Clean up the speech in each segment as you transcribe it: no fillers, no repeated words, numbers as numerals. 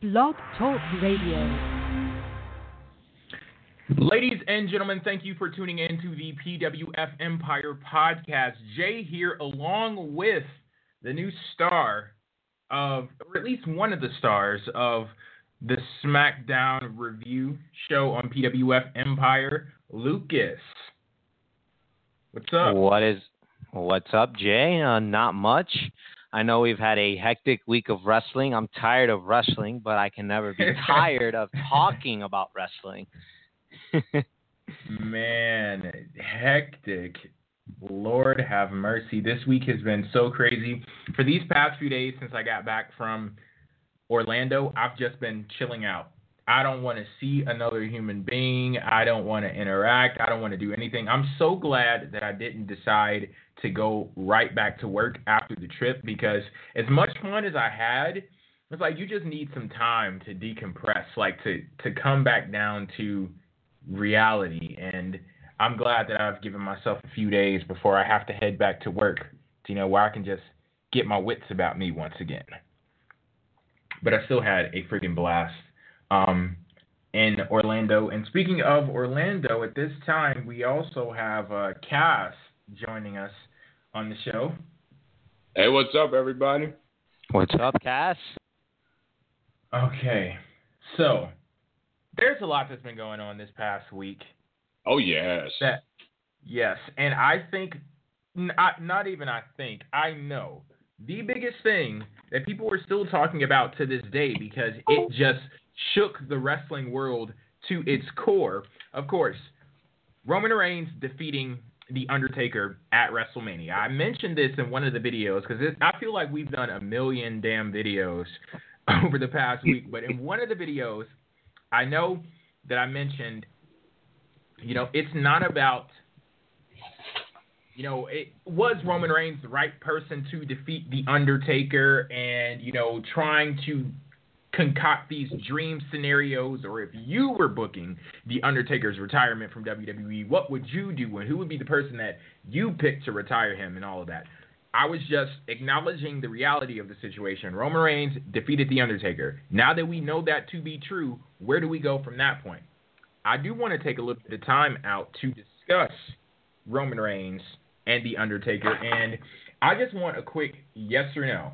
Blog Talk Radio. Ladies and gentlemen, thank you for tuning in to the PWF Empire podcast. Jay here, along with the new star of, or at least one of the stars of the SmackDown review show on PWF Empire, Lucas. What's up? What's up, Jay? Not much. I know we've had a hectic week of wrestling. I'm tired of wrestling, but I can never be tired of talking about wrestling. Man, hectic. Lord have mercy. This week has been so crazy. For these past few days since I got back from Orlando, I've just been chilling out. I don't want to see another human being. I don't want to interact. I don't want to do anything. I'm so glad that I didn't decide to go right back to work after the trip, because as much fun as I had, it's like you just need some time to decompress, like to come back down to reality. And I'm glad that I've given myself a few days before I have to head back to work, to, you know, where I can just get my wits about me once again. But I still had a freaking blast in Orlando. And speaking of Orlando, at this time, we also have Cass joining us on the show. Hey, what's up, everybody? What's up, Cass? Okay, so there's a lot that's been going on this past week. Oh, yes. And I think, I know the biggest thing that people are still talking about to this day, because it just shook the wrestling world to its core. Of course, Roman Reigns defeating The Undertaker at WrestleMania. I mentioned this in one of the videos, because I feel like we've done a million damn videos over the past week, but in one of the videos, I know that I mentioned, you know, it's not about, you know, it was Roman Reigns the right person to defeat The Undertaker, and, you know, trying to concoct these dream scenarios, or if you were booking The Undertaker's retirement from WWE, what would you do, and who would be the person that you picked to retire him, and all of that. I was just acknowledging the reality of the situation. Roman Reigns defeated The Undertaker. Now that we know that to be true, where do we go from that point? I do want to take a little bit of time out to discuss Roman Reigns and The Undertaker, and I just want a quick yes or no.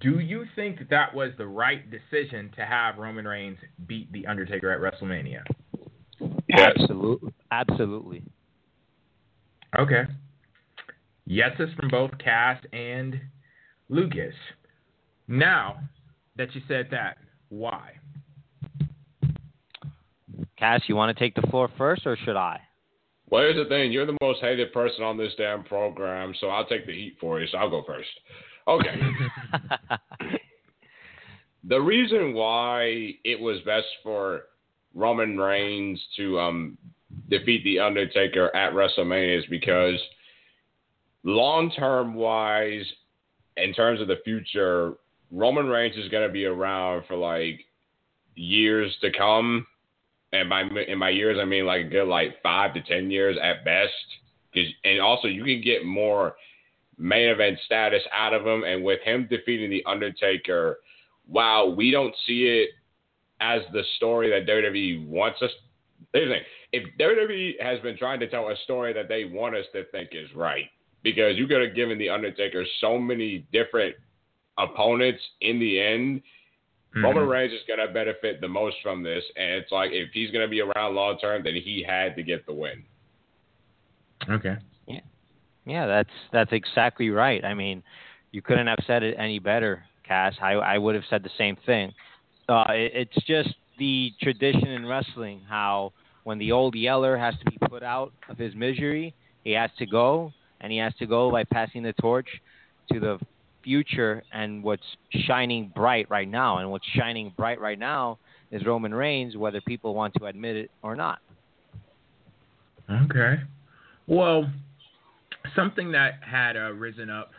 Do you think that that was the right decision to have Roman Reigns beat The Undertaker at WrestleMania? Absolutely. Okay. Yeses from both Cass and Lucas. Now that you said that, why? Cass, you want to take the floor first, or should I? Well, here's the thing. You're the most hated person on this damn program, so I'll take the heat for you, so I'll go first. Okay. The reason why it was best for Roman Reigns to defeat The Undertaker at WrestleMania is because long-term wise, in terms of the future, Roman Reigns is going to be around for like years to come. And by years, I mean like a good like 5 to 10 years at best. And also, you can get more main event status out of him, and with him defeating The Undertaker, while we don't see it as the story that WWE wants us, here's the thing. If WWE has been trying to tell a story that they want us to think is right, because you could have given The Undertaker so many different opponents in the end, Roman Reigns is going to benefit the most from this, and it's like if he's going to be around long term, then he had to get the win. Okay. Yeah, that's exactly right. I mean, you couldn't have said it any better, Cass. I would have said the same thing. It's just the tradition in wrestling, how when the old yeller has to be put out of his misery, he has to go, and he has to go by passing the torch to the future and what's shining bright right now. And what's shining bright right now is Roman Reigns, whether people want to admit it or not. Okay. Well, something that had risen up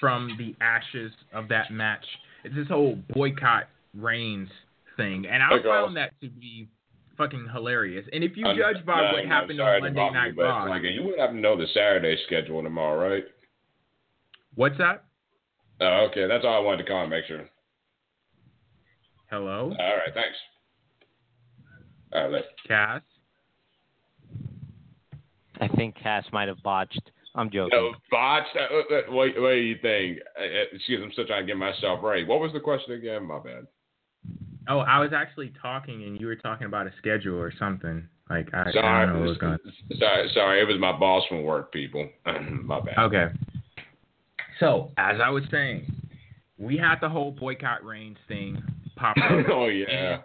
from the ashes of that match is this whole boycott Reigns thing. And I found that to be fucking hilarious. And if you judge by what happened on Monday Night Raw, you would have to know the Saturday schedule tomorrow, right? What's that? Oh, okay. That's all I wanted to comment, make sure. Hello? All right, thanks. All right. Cass? I think Cass might have botched. I'm joking. No, botched? What do you think? Excuse me, I'm still trying to get myself right. What was the question again? My bad. Oh, I was actually talking, and you were talking about a schedule or something. Like I don't know what was going on. Sorry, it was my boss from work, people. My bad. Okay. So, as I was saying, we had the whole boycott Reigns thing pop up. Oh, yeah. And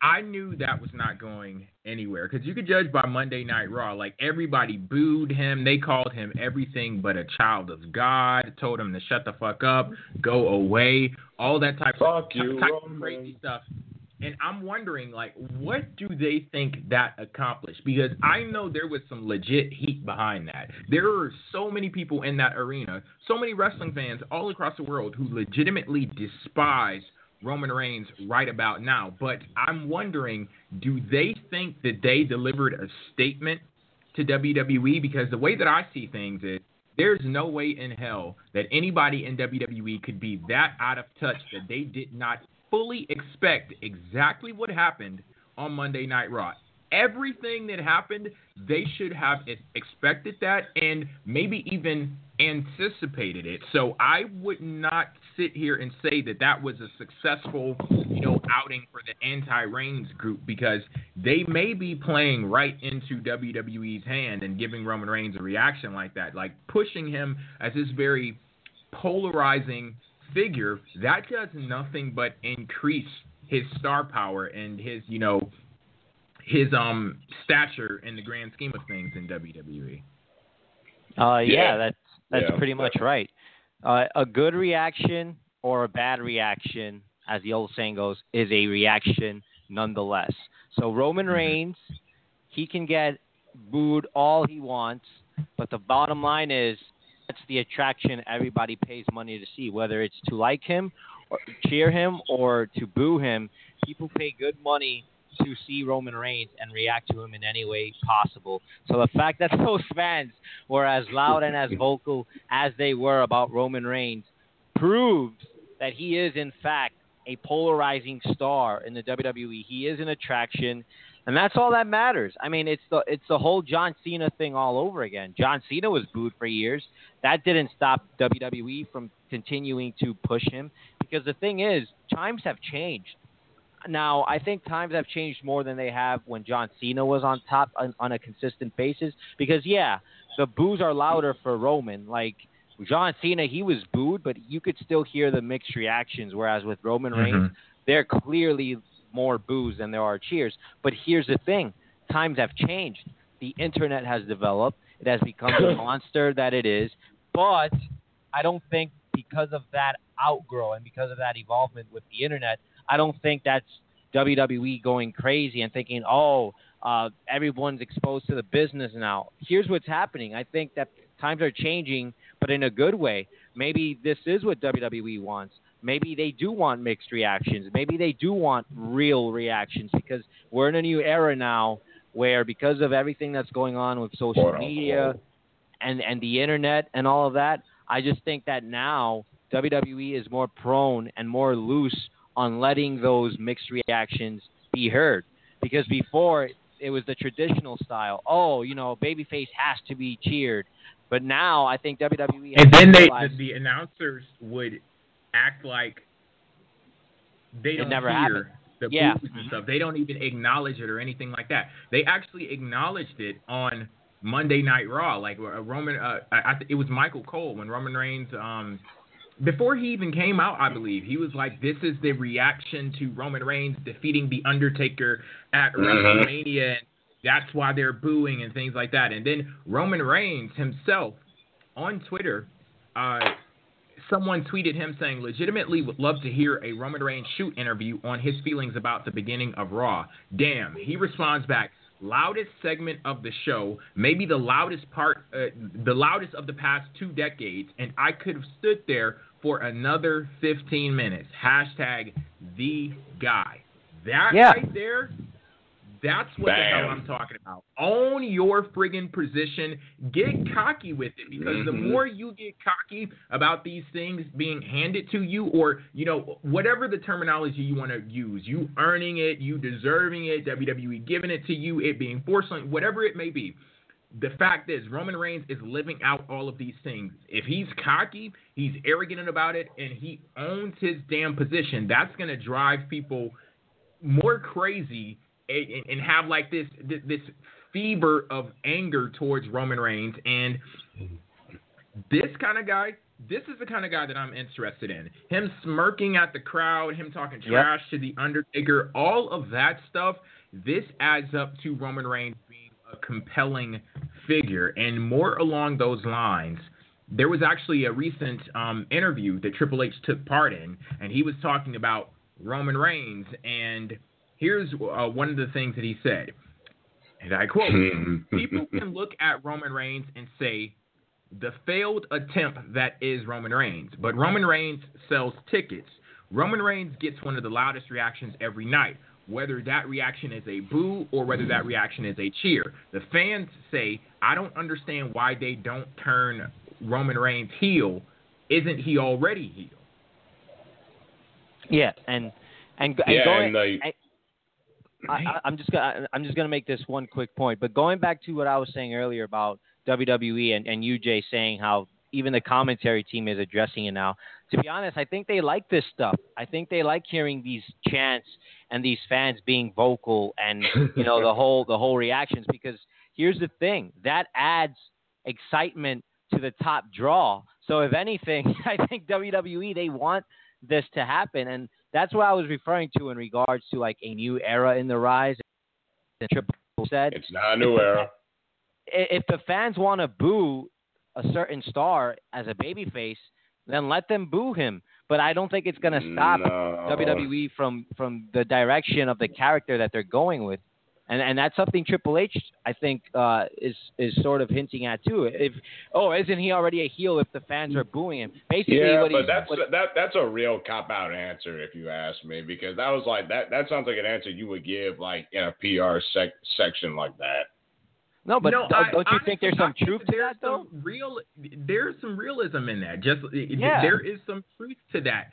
I knew that was not going anywhere, because you could judge by Monday Night Raw. Like, everybody booed him. They called him everything but a child of God, told him to shut the fuck up, go away, all that type of crazy stuff. And I'm wondering, like, what do they think that accomplished? Because I know there was some legit heat behind that. There were so many people in that arena, so many wrestling fans all across the world who legitimately despise Roman Reigns right about now. But I'm wondering, do they think that they delivered a statement to WWE? Because the way that I see things is, there's no way in hell that anybody in WWE could be that out of touch that they did not fully expect exactly what happened on Monday Night Raw. Everything that happened, they should have expected that and maybe even anticipated it. So I would not sit here and say that that was a successful, outing for the anti-Reigns group, because they may be playing right into WWE's hand and giving Roman Reigns a reaction like that, like pushing him as this very polarizing figure that does nothing but increase his star power and his stature in the grand scheme of things in WWE. That's pretty much right. A good reaction or a bad reaction, as the old saying goes, is a reaction nonetheless. So Roman Reigns, he can get booed all he wants, but the bottom line is, that's the attraction everybody pays money to see, whether it's to like him or cheer him or to boo him. People pay good money to see Roman Reigns and react to him in any way possible. So the fact that those fans were as loud and as vocal as they were about Roman Reigns proves that he is, in fact, a polarizing star in the WWE. He is an attraction, and that's all that matters. I mean, it's the whole John Cena thing all over again. John Cena was booed for years. That didn't stop WWE from continuing to push him, because the thing is, times have changed. Now, I think times have changed more than they have when John Cena was on top on a consistent basis, because, yeah, the boos are louder for Roman. Like, John Cena, he was booed, but you could still hear the mixed reactions, whereas with Roman Reigns, they're clearly more boos than there are cheers. But here's the thing. Times have changed. The internet has developed. It has become the monster that it is. But I don't think because of that outgrow and because of that evolvement with the internet, I don't think that's WWE going crazy and thinking, everyone's exposed to the business now. Here's what's happening. I think that times are changing, but in a good way. Maybe this is what WWE wants. Maybe they do want mixed reactions. Maybe they do want real reactions, because we're in a new era now where, because of everything that's going on with social media and the internet and all of that, I just think that now WWE is more prone and more loose on letting those mixed reactions be heard. Because before, it was the traditional style. Babyface has to be cheered. But now I think WWE... And then the announcers would act like they don't hear the boos and stuff. They don't even acknowledge it or anything like that. They actually acknowledged it on Monday Night Raw. Like it was Michael Cole when Roman Reigns... before he even came out, I believe, he was like, this is the reaction to Roman Reigns defeating The Undertaker at WrestleMania, and that's why they're booing and things like that. And then Roman Reigns himself on Twitter, someone tweeted him saying, legitimately would love to hear a Roman Reigns shoot interview on his feelings about the beginning of Raw. Damn. He responds back, loudest segment of the show, maybe the loudest part, the loudest of the past 2 decades, and I could have stood there for another 15 minutes. #TheGuy. That right there, That's what the hell I'm talking about. Own your friggin' position. Get cocky with it, because the more you get cocky about these things being handed to you, or, you know, whatever the terminology you want to use, you earning it, you deserving it, WWE giving it to you, it being forced on, whatever it may be. The fact is, Roman Reigns is living out all of these things. If he's cocky, he's arrogant about it, and he owns his damn position, that's going to drive people more crazy and have like this fever of anger towards Roman Reigns. And this kind of guy, this is the kind of guy that I'm interested in. Him smirking at the crowd, him talking trash to The Undertaker, all of that stuff, this adds up to Roman Reigns being a compelling figure. And more along those lines, there was actually a recent interview that Triple H took part in, and he was talking about Roman Reigns, and here's one of the things that he said, and I quote, "People can look at Roman Reigns and say the failed attempt that is Roman Reigns, but Roman Reigns sells tickets. Roman Reigns gets one of the loudest reactions every night, whether that reaction is a boo or whether that reaction is a cheer. The fans say, I don't understand why they don't turn Roman Reigns heel. Isn't he already heel?" Yeah, I'm just gonna make this one quick point. But going back to what I was saying earlier about WWE and UJ saying how even the commentary team is addressing it now. To be honest, I think they like this stuff. I think they like hearing these chants and these fans being vocal and, you know, the whole reactions, because here's the thing, that adds excitement to the top draw. So if anything, I think WWE, they want this to happen. And that's what I was referring to in regards to like a new era in the rise. And Triple said, it's not a new era. If the fans want to boo a certain star as a babyface, then let them boo him. But I don't think it's going to stop WWE from the direction of the character that they're going with. And that's something Triple H, I think, is sort of hinting at too. Isn't he already a heel if the fans are booing him? Basically, yeah, that's a real cop out answer if you ask me, because that was like that sounds like an answer you would give like in a PR section like that. No, but don't you think there's some truth to that, though? There's some realism in that. There is some truth to that.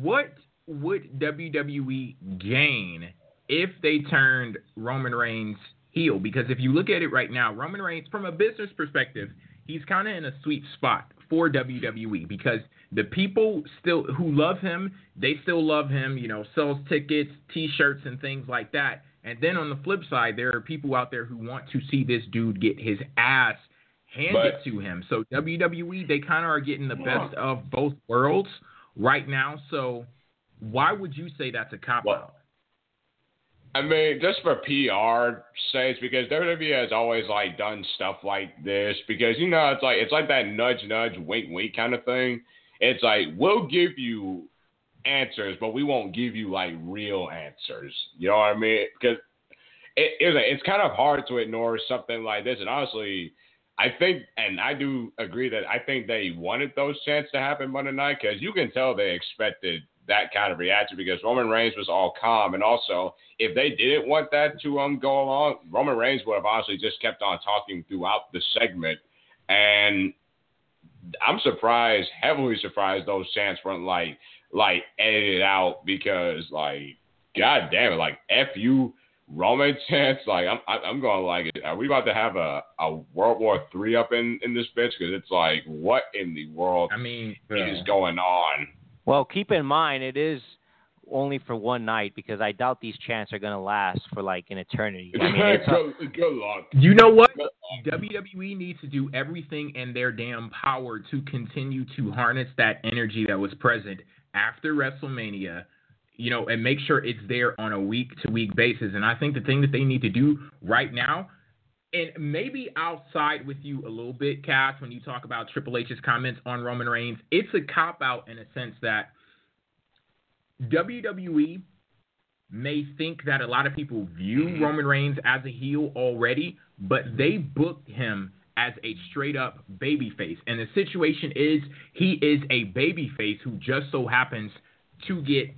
What would WWE gain if they turned Roman Reigns heel? Because if you look at it right now, Roman Reigns, from a business perspective, he's kind of in a sweet spot for WWE, because the people still who love him, they still love him, you know, sells tickets, T-shirts, and things like that. And then on the flip side, there are people out there who want to see this dude get his ass handed to him. So WWE, they kind of are getting the best of both worlds right now. So why would you say that's a cop-out? I mean, just for PR sakes, because WWE has always like done stuff like this, because, you know, it's like that nudge, wink kind of thing. It's like, we'll give you answers, but we won't give you like real answers. You know what I mean? Because it's kind of hard to ignore something like this. And honestly, I do agree that they wanted those chants to happen Monday night, because you can tell they expected that kind of reaction, because Roman Reigns was all calm. And also, if they didn't want that to go along, Roman Reigns would have honestly just kept on talking throughout the segment. And I'm heavily surprised those chants weren't like edited out, because like, god damn it, like F you Roman chants, like I'm going like, are we about to have a World War III up in this bitch? Because it's like, what in the world is going on? Well, keep in mind it is only for one night, because I doubt these chants are going to last for like an eternity. I mean, good luck. You know what? WWE needs to do everything in their damn power to continue to harness that energy that was present after WrestleMania, you know, and make sure it's there on a week-to-week basis. And I think the thing that they need to do right now, and maybe I'll side with you a little bit, Cass, when you talk about Triple H's comments on Roman Reigns, it's a cop-out in a sense that WWE may think that a lot of people view Roman Reigns as a heel already, but they booked him as a straight-up babyface. And the situation is, he is a babyface who just so happens to get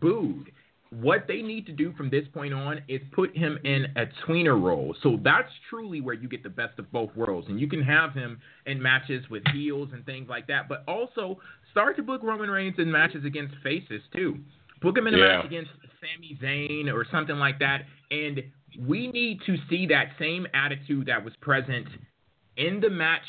booed. what they need to do from this point on is put him in a tweener role. So that's truly where you get the best of both worlds. And you can have him in matches with heels and things like that, but also start to book Roman Reigns in matches against faces too. Book him in a match against Sami Zayn or something like that. And we need to see that same attitude that was present in the match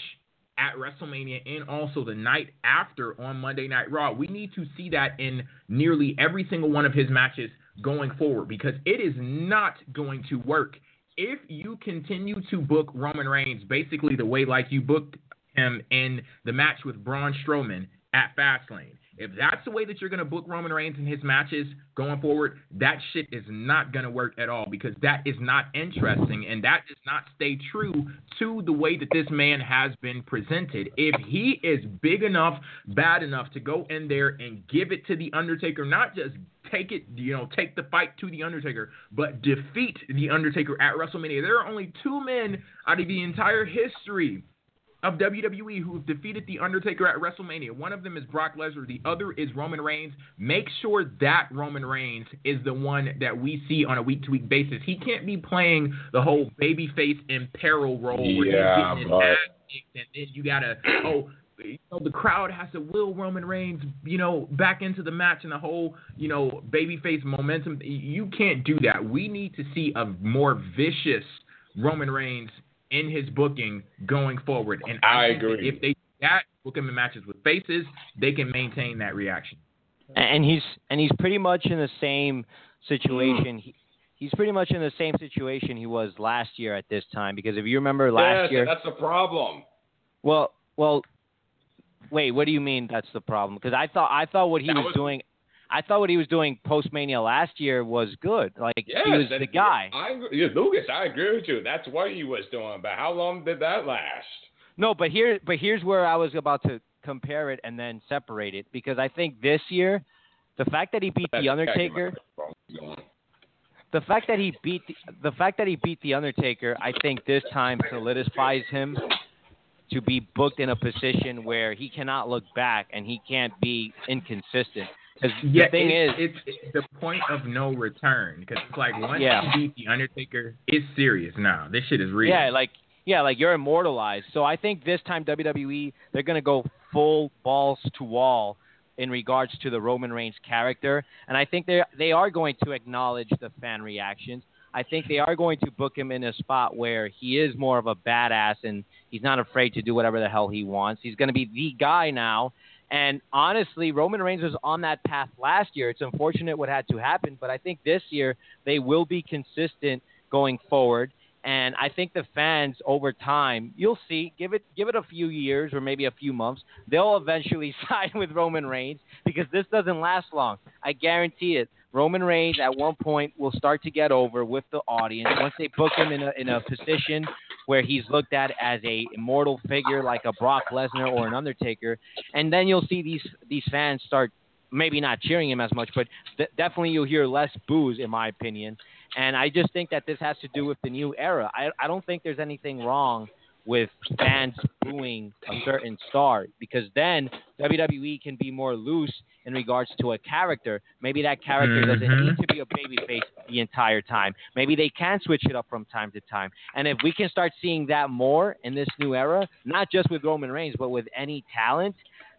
at WrestleMania and also the night after on Monday Night Raw. We need to see that in nearly every single one of his matches going forward, because it is not going to work if you continue to book Roman Reigns basically the way like you booked him in the match with Braun Strowman at Fastlane. If that's the way that you're going to book Roman Reigns in his matches going forward, that shit is not going to work at all, because that is not interesting and that does not stay true to the way that this man has been presented. If he is big enough, bad enough to go in there and give it to The Undertaker, not just take it, you know, take the fight to The Undertaker, but defeat The Undertaker at WrestleMania. There are only two men out of the entire history of WWE who have defeated The Undertaker at WrestleMania. One of them is Brock Lesnar. The other is Roman Reigns. Make sure that Roman Reigns is the one that we see on a week-to-week basis. He can't be playing the whole babyface in peril role where he's getting his ass kicked and then you got to, the crowd has to will Roman Reigns, back into the match and the whole, babyface momentum. You can't do that. We need to see a more vicious Roman Reigns in his booking going forward. And I agree. If they do that, book him in matches with faces, they can maintain that reaction. And he's pretty much in the same situation. He's pretty much in the same situation he was last year at this time, because if you remember last year, that's the problem. Well, wait, what do you mean that's the problem? Because I thought what he was doing. I thought what he was doing post-Mania last year was good. He was the guy. Lucas, I agree with you. That's what he was doing. But how long did that last? No, but here's where I was about to compare it and then separate it. Because I think this year, the fact that he beat The Undertaker... The fact that he beat The Undertaker, I think this time solidifies him to be booked in a position where he cannot look back and he can't be inconsistent. The thing is, it's the point of no return, because it's like once you beat The Undertaker, it's serious now. This shit is real. Yeah, like you're immortalized. So I think this time WWE, they're gonna go full balls to wall in regards to the Roman Reigns character, and I think they are going to acknowledge the fan reactions. I think they are going to book him in a spot where he is more of a badass and he's not afraid to do whatever the hell he wants. He's gonna be the guy now. And honestly, Roman Reigns was on that path last year. It's unfortunate what had to happen, but I think this year they will be consistent going forward. And I think the fans over time, you'll see, give it a few years or maybe a few months, they'll eventually side with Roman Reigns, because this doesn't last long. I guarantee it. Roman Reigns at one point will start to get over with the audience once they book him in a position where he's looked at as a immortal figure like a Brock Lesnar or an Undertaker, and then you'll see these fans start maybe not cheering him as much, but definitely you'll hear less boos, in my opinion. And I just think that this has to do with the new era. I don't think there's anything wrong with fans booing a certain star, because then WWE can be more loose in regards to a character. Maybe that character doesn't need to be a babyface the entire time. Maybe they can switch it up from time to time. And if we can start seeing that more in this new era, not just with Roman Reigns, but with any talent,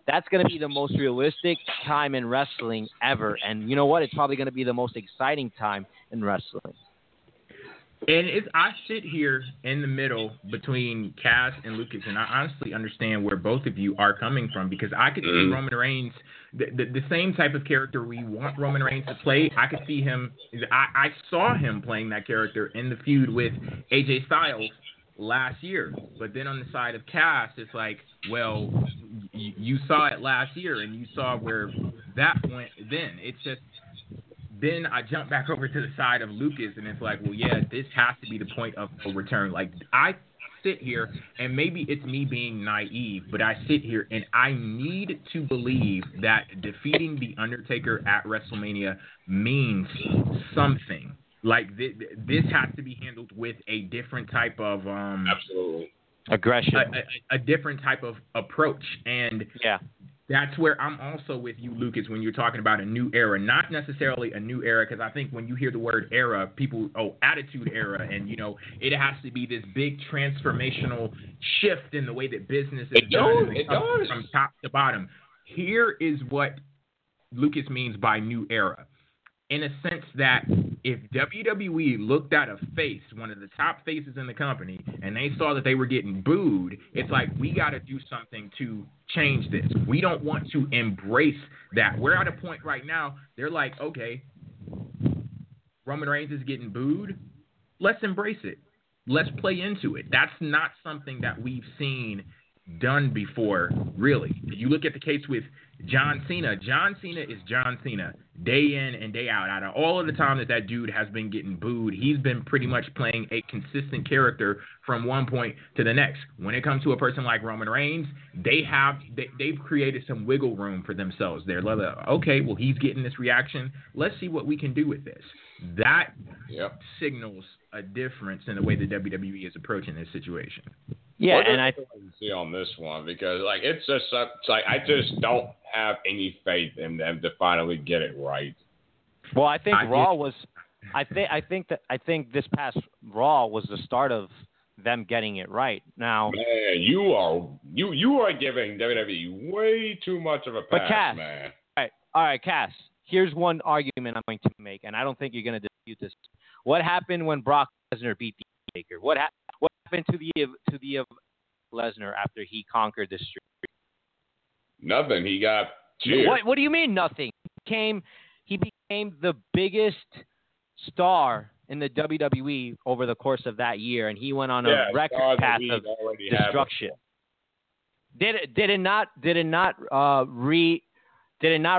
that's going to be the most realistic time in wrestling ever. And you know what? It's probably going to be the most exciting time in wrestling. And I sit here in the middle between Cass and Lucas, and I honestly understand where both of you are coming from, because I could see Roman Reigns, the same type of character we want Roman Reigns to play. I could see him. I saw him playing that character in the feud with AJ Styles last year. But then on the side of Cass, it's like, well, you saw it last year, and you saw where that went then. It's just... Then I jump back over to the side of Lucas, and it's like, well, yeah, this has to be the point of a return. Like, I sit here, and maybe it's me being naive, but I sit here, and I need to believe that defeating The Undertaker at WrestleMania means something. Like, this has to be handled with a different type of aggression, a different type of approach. And That's where I'm also with you, Lucas, when you're talking about a new era. Not necessarily a new era, because I think when you hear the word era, people, attitude era, and, you know, it has to be this big transformational shift in the way that business is done. It does. From top to bottom. Here is what Lucas means by new era. In a sense that if WWE looked at a face, one of the top faces in the company, and they saw that they were getting booed, it's like, we got to do something to change this. We don't want to embrace that. We're at a point right now, they're like, okay, Roman Reigns is getting booed. Let's embrace it. Let's play into it. That's not something that we've seen done before, really. You look at the case with John Cena. John Cena is John Cena, day in and day out. Out of all of the time that that dude has been getting booed, he's been pretty much playing a consistent character from one point to the next. When it comes to a person like Roman Reigns, they've created some wiggle room for themselves there. Okay, well, he's getting this reaction. Let's see what we can do with this. That signals a difference in the way that WWE is approaching this situation. Yeah, and I see on this one because, like, it's like I just don't have any faith in them to finally get it right. Well, I think Raw was, I think this past Raw was the start of them getting it right. Now, man, you are giving WWE way too much of a pass, Cass, man. All right, Cass. Here's one argument I'm going to make, and I don't think you're going to dispute this. What happened when Brock Lesnar beat the Undertaker? What happened to Lesnar after he conquered the street? Nothing. He got cheered. What do you mean nothing? He became the biggest star in the WWE over the course of that year, and he went on a record path of destruction. Did it not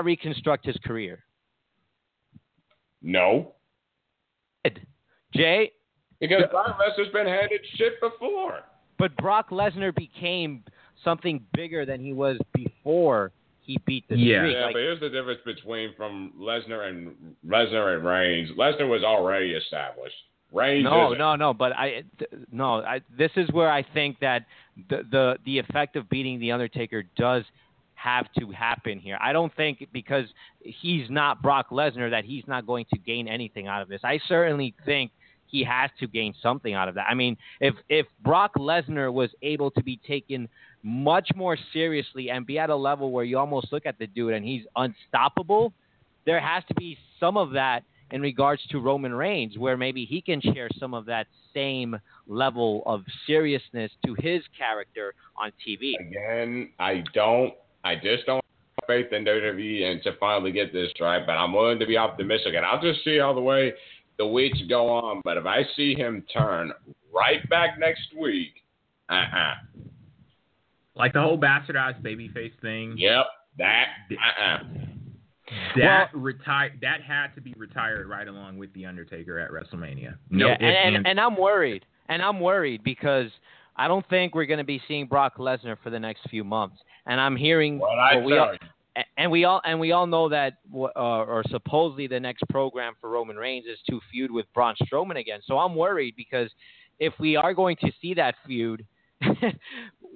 reconstruct his career? No. Jay. Because Brock Lesnar's been handed shit before. But Brock Lesnar became something bigger than he was before he beat the streak. Yeah, but here's the difference between Lesnar and Reigns. Lesnar was already established. Reigns isn't. This is where I think that the effect of beating The Undertaker does have to happen here. I don't think because he's not Brock Lesnar that he's not going to gain anything out of this. I certainly think he has to gain something out of that. I mean, if Brock Lesnar was able to be taken much more seriously and be at a level where you almost look at the dude and he's unstoppable, there has to be some of that in regards to Roman Reigns, where maybe he can share some of that same level of seriousness to his character on TV. Again, I just don't have faith in WWE and to finally get this right, but I'm willing to be optimistic, and I'll just see all the way the weeks go on, but if I see him turn right back next week, like the whole bastardized babyface thing. Yep, that had to be retired right along with The Undertaker at WrestleMania. And I'm worried because I don't think we're going to be seeing Brock Lesnar for the next few months, and I'm hearing we all know that, or supposedly the next program for Roman Reigns is to feud with Braun Strowman again. So I'm worried because if we are going to see that feud,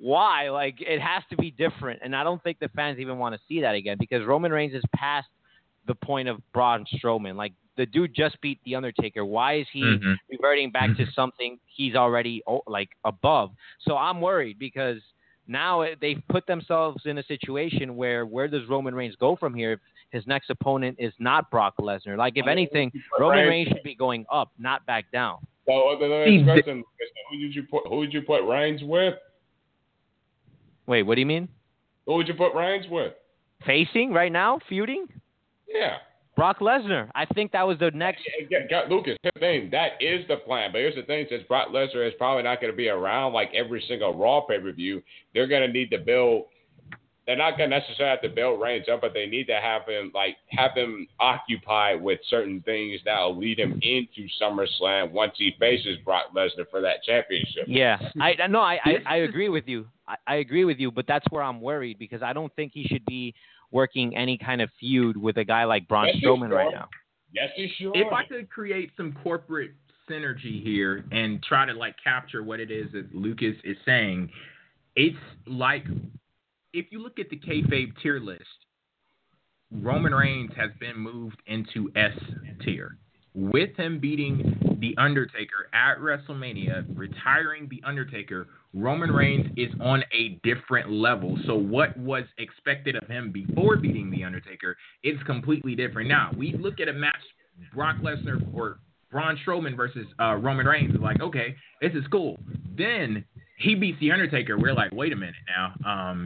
why? Like, it has to be different. And I don't think the fans even want to see that again because Roman Reigns is past the point of Braun Strowman. Like, the dude just beat The Undertaker. Why is he reverting back to something he's already, like, above? So I'm worried because now they've put themselves in a situation where does Roman Reigns go from here if his next opponent is not Brock Lesnar? Like, if anything, Roman Reigns should be going up, not back down. So, who did you put Reigns with? Wait, what do you mean? Who would you put Reigns with? Facing right now? Feuding? Yeah. Brock Lesnar. I think that was the next. Lucas, here's the thing. That is the plan. But here's the thing. Since Brock Lesnar is probably not going to be around like every single Raw pay-per-view, they're going to need to build. They're not going to necessarily have to build Reigns up, but they need to have him occupied with certain things that will lead him into SummerSlam once he faces Brock Lesnar for that championship. Yeah. I agree with you. I agree with you, but that's where I'm worried because I don't think he should be working any kind of feud with a guy like Braun Strowman right now. Yes, you should. If I could create some corporate synergy here and try to, like, capture what it is that Lucas is saying, it's like if you look at the kayfabe tier list, Roman Reigns has been moved into S tier. With him beating The Undertaker at WrestleMania, retiring The Undertaker, Roman Reigns is on a different level. So what was expected of him before beating The Undertaker is completely different. Now, we look at a match, Brock Lesnar or Braun Strowman versus Roman Reigns. Like, okay, this is cool. Then he beats The Undertaker. We're like, wait a minute now.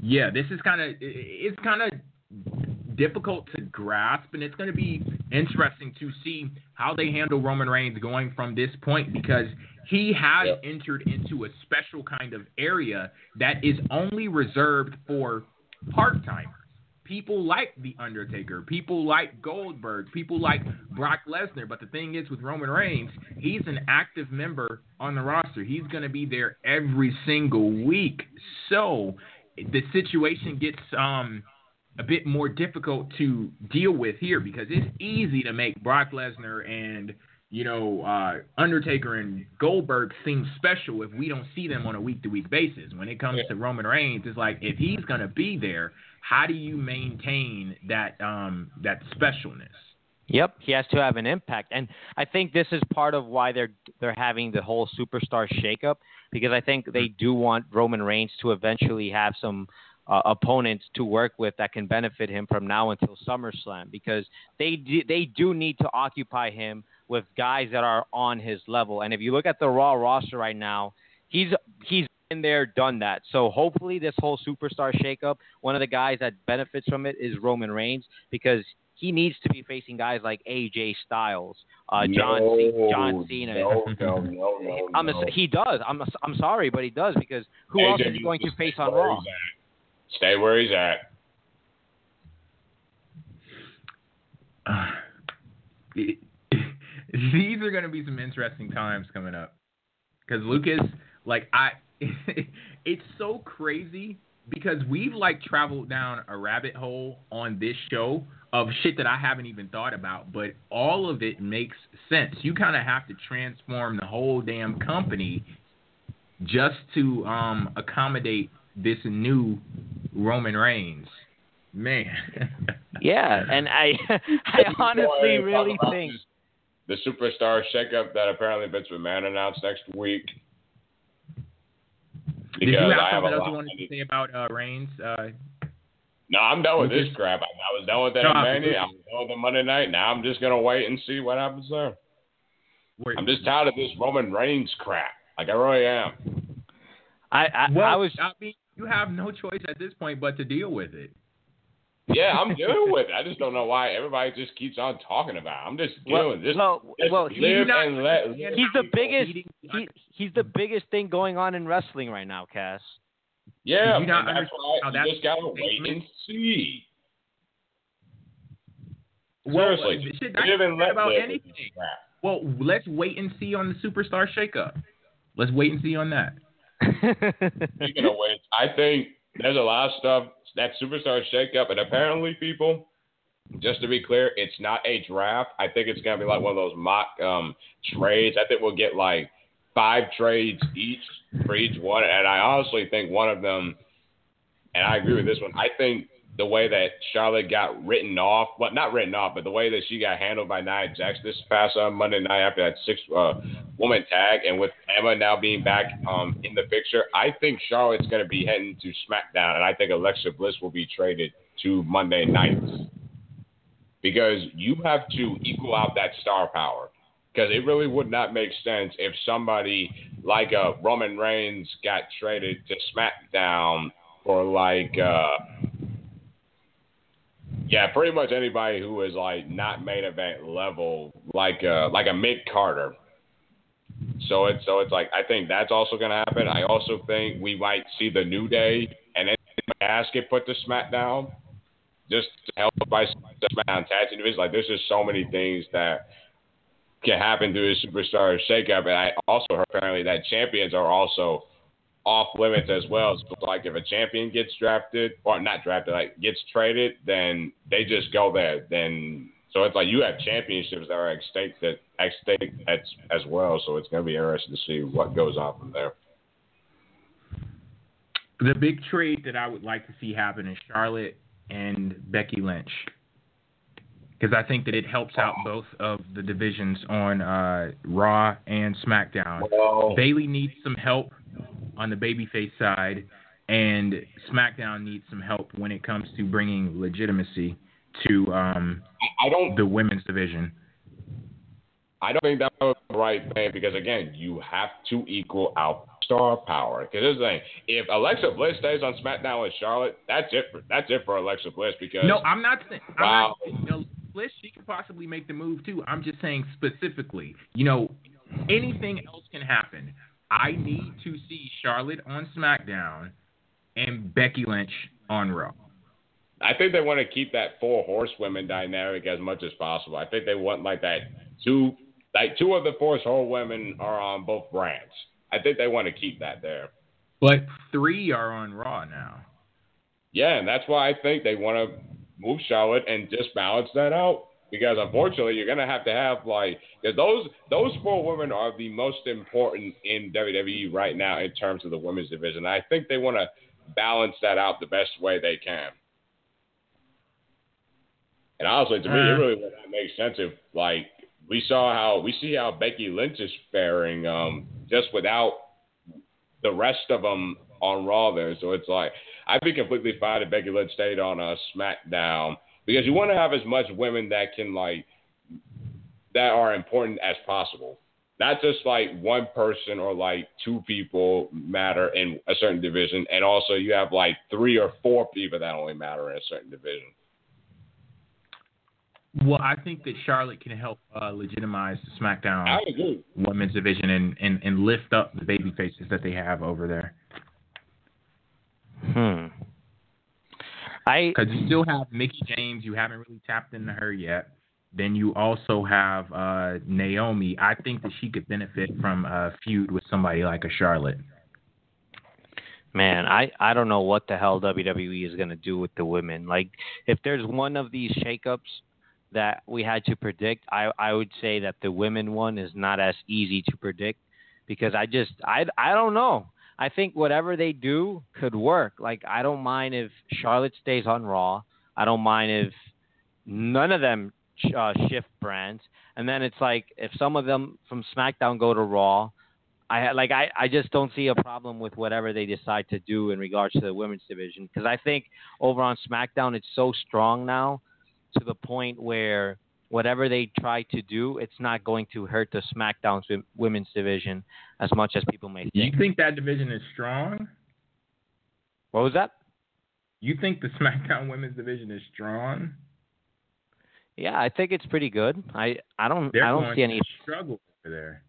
Yeah, this is kind of – it's kind of difficult to grasp, and it's going to be interesting to see how they handle Roman Reigns going from this point, because he has entered into a special kind of area that is only reserved for part-timers. People like The Undertaker, people like Goldberg, people like Brock Lesnar. But the thing is with Roman Reigns, he's an active member on the roster. He's going to be there every single week. So the situation gets a bit more difficult to deal with here, because it's easy to make Brock Lesnar and, you know, Undertaker and Goldberg seem special if we don't see them on a week-to-week basis. When it comes to Roman Reigns, it's like, if he's going to be there, how do you maintain that that specialness? Yep, he has to have an impact. And I think this is part of why they're having the whole superstar shakeup, because I think they do want Roman Reigns to eventually have some opponents to work with that can benefit him from now until SummerSlam, because they do need to occupy him with guys that are on his level. And if you look at the Raw roster right now, he's in there, done that. So hopefully this whole superstar shakeup, one of the guys that benefits from it is Roman Reigns, because he needs to be facing guys like AJ Styles, John Cena. No. I'm sorry, but he does, because who else is he going to face on Raw? Stay where he's at. These are going to be some interesting times coming up, because Lucas, it's so crazy, because we've traveled down a rabbit hole on this show of shit that I haven't even thought about, but all of it makes sense. You kind of have to transform the whole damn company just to accommodate this new Roman Reigns. Man. Yeah, and I honestly really think the superstar shakeup that apparently Vince McMahon announced next week. Did you have something else you wanted to say about Reigns? No, I'm done with this crap. I was done with that Mania. I was done with Monday night. Now I'm just going to wait and see what happens there. I'm just tired of this Roman Reigns crap. I really am. You have no choice at this point but to deal with it. Yeah, I'm dealing with it. I just don't know why everybody just keeps on talking about it. I'm just dealing with this. He's the biggest thing going on in wrestling right now, Cass. Yeah, you just gotta wait and see. Seriously, anything. Well, let's wait and see on the superstar shakeup. Let's wait and see on that. Speaking of which, I think there's a lot of stuff. That superstar shakeup, and apparently, people, just to be clear, it's not a draft. I think it's going to be like one of those mock trades. I think we'll get like 5 trades each for each one, and I honestly think one of them, and I agree with this one, I think the way that Charlotte got written off, well, not written off, but the way that she got handled by Nia Jax this past Monday night after that 6-woman tag, and with Emma now being back in the picture, I think Charlotte's going to be heading to SmackDown, and I think Alexa Bliss will be traded to Monday nights, because you have to equal out that star power, because it really would not make sense if somebody like Roman Reigns got traded to SmackDown for pretty much anybody who is not main event level, like a Mick Carter. So it's I think that's also going to happen. I also think we might see the New Day and then get put to SmackDown, just to help by SmackDown tag division. There's just so many things that can happen through the superstar shakeup, and I also heard apparently that champions are also off limits as well. So if a champion gets drafted, or not drafted, gets traded, then they just go there. Then so it's you have championships that are at stake as well. So it's going to be interesting to see what goes on from there. The big trade that I would like to see happen is Charlotte and Becky Lynch, because I think that it helps out both of the divisions on Raw and SmackDown. Whoa. Bayley needs some help on the babyface side, and SmackDown needs some help when it comes to bringing legitimacy to the women's division. I don't think that was the right thing because, again, you have to equal out star power. Because this is the thing, if Alexa Bliss stays on SmackDown with Charlotte, that's it for Alexa Bliss. Because no, I'm not saying Bliss, she could possibly make the move too. I'm just saying specifically, anything else can happen. I need to see Charlotte on SmackDown and Becky Lynch on Raw. I think they want to keep that four horsewomen dynamic as much as possible. I think they want like that two of the four horsewomen are on both brands. I think they want to keep that there. But three are on Raw now. Yeah, and that's why I think they want to move Charlotte and just balance that out. Because unfortunately, you're going to have those four women are the most important in WWE right now in terms of the women's division. I think they want to balance that out the best way they can. And honestly, to me, it really would not make sense if, we see how Becky Lynch is faring just without the rest of them on Raw there. So it's like, I'd be completely fine if Becky Lynch stayed on SmackDown because you want to have as much women that can, that are important as possible. Not just, one person or, two people matter in a certain division. And also you have, three or four people that only matter in a certain division. Well, I think that Charlotte can help legitimize the SmackDown women's division and lift up the baby faces that they have over there. Because you still have Mickie James. You haven't really tapped into her yet. Then you also have Naomi. I think that she could benefit from a feud with somebody like a Charlotte. Man, I don't know what the hell WWE is going to do with the women. If there's one of these shakeups that we had to predict, I would say that the women one is not as easy to predict because I don't know. I think whatever they do could work. I don't mind if Charlotte stays on Raw. I don't mind if none of them shift brands. And then it's if some of them from SmackDown go to Raw, I just don't see a problem with whatever they decide to do in regards to the women's division because I think over on SmackDown it's so strong now to the point where whatever they try to do, it's not going to hurt the SmackDown's women's division as much as people may think. You think that division is strong? What was that? You think the SmackDown women's division is strong? Yeah, I think it's pretty good. I don't see any struggle over there.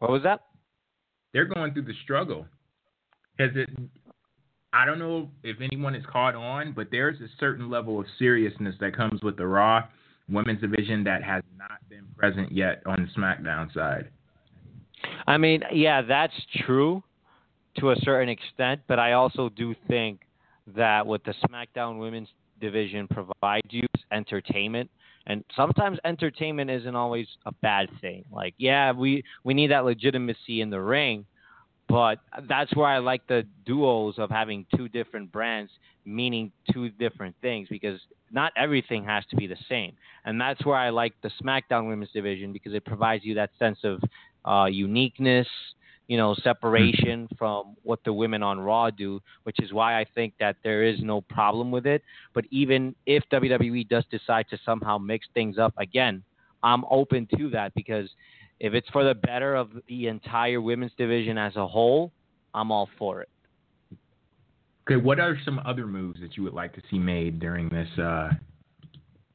What was that? They're going through the struggle. I don't know if anyone is caught on, but there's a certain level of seriousness that comes with the Raw women's division that has not been present yet on the SmackDown side. I mean, yeah, that's true to a certain extent, but I also do think that what the SmackDown women's division provides you is entertainment. And sometimes entertainment isn't always a bad thing. We need that legitimacy in the ring, but that's where I like the duos of having two different brands, meaning two different things, because not everything has to be the same. And that's where I like the SmackDown women's division because it provides you that sense of uniqueness, separation from what the women on Raw do, which is why I think that there is no problem with it. But even if WWE does decide to somehow mix things up again, I'm open to that because if it's for the better of the entire women's division as a whole, I'm all for it. Okay, what are some other moves that you would like to see made during this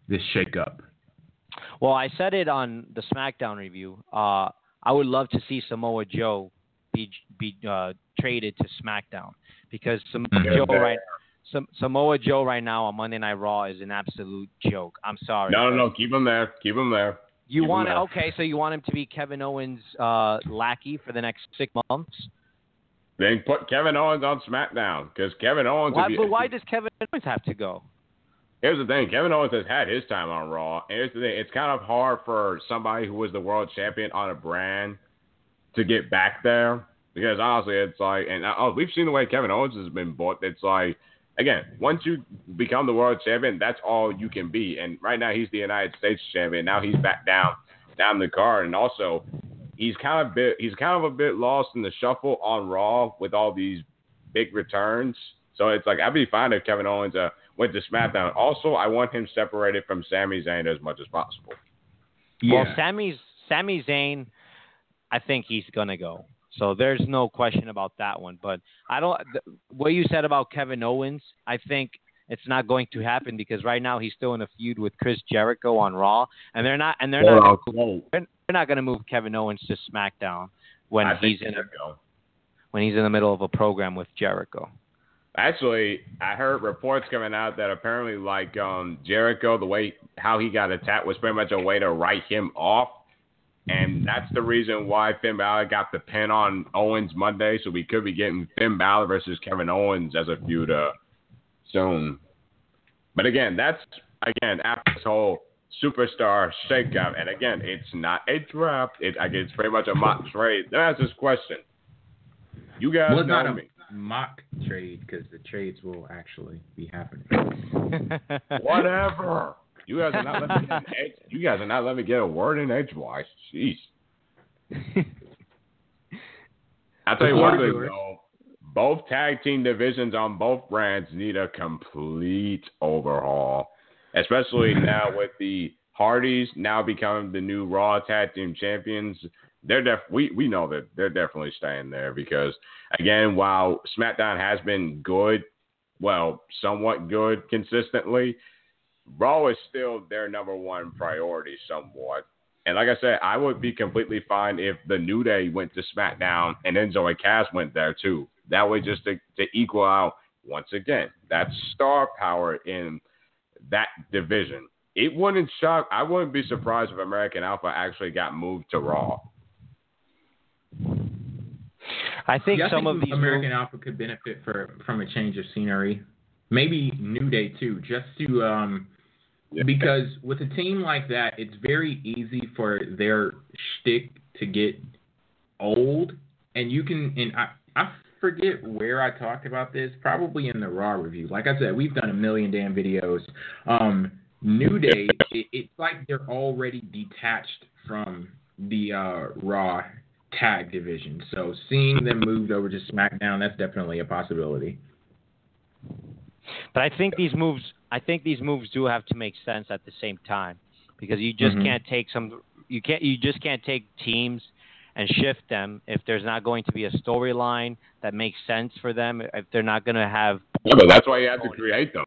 this shakeup? Well, I said it on the SmackDown review. I would love to see Samoa Joe be traded to SmackDown because Samoa Joe right now on Monday Night Raw is an absolute joke. I'm sorry. No, keep him there. Keep him there. You want him to be Kevin Owens' lackey for the next 6 months? Then put Kevin Owens on SmackDown because Kevin Owens. Why does Kevin Owens have to go? Here's the thing: Kevin Owens has had his time on Raw. And here's the thing: it's kind of hard for somebody who was the world champion on a brand to get back there Because honestly, it's like, and we've seen the way Kevin Owens has been booked. It's like, again, once you become the world champion, that's all you can be. And right now, he's the United States champion. Now he's back down the card, and also he's kind of a bit lost in the shuffle on Raw with all these big returns. So it's like, I'd be fine if Kevin Owens went to SmackDown. Also, I want him separated from Sami Zayn as much as possible. Yeah. Well, Sami Zayn, I think he's gonna go. So there's no question about that one. But I don't. What you said about Kevin Owens, I think it's not going to happen because right now he's still in a feud with Chris Jericho on Raw, and they're not. And they're not going to move Kevin Owens to SmackDown when he's in the middle of a program with Jericho. Actually, I heard reports coming out that apparently, like Jericho, how he got attacked was pretty much a way to write him off. And that's the reason why Finn Balor got the pin on Owens Monday. So we could be getting Finn Balor versus Kevin Owens as a feud soon. But again, that's after this whole superstar shakeup. And again, it's not a draft. It's pretty much a mock trade. That's his question. You guys know not me. Mock trade, because the trades will actually be happening. Whatever. You guys are not letting me get a word in edgewise. Jeez. I'll tell you one thing, though. Both tag team divisions on both brands need a complete overhaul, especially now with the Hardys now becoming the new Raw Tag Team Champions. We know that they're definitely staying there because, again, while SmackDown has been good, well, somewhat good consistently, Raw is still their number one priority somewhat. And like I said, I would be completely fine if the New Day went to SmackDown and Enzo and Cass went there too. That way just to equal out, once again, that star power in that division. It wouldn't shock. I wouldn't be surprised if American Alpha actually got moved to Raw. I think some of these American Alpha could benefit from a change of scenery. Maybe New Day too, just to because with a team like that, it's very easy for their shtick to get old. And you can, and I forget where I talked about this, probably in the Raw review. Like I said, we've done a million damn videos. New Day, it's like they're already detached from the Raw tag division. So seeing them moved over to SmackDown, that's definitely a possibility. But I think these moves do have to make sense at the same time, because you just can't take take teams and shift them if there's not going to be a storyline that makes sense for them, if they're not going to have. Yeah, but that's why you have to create them.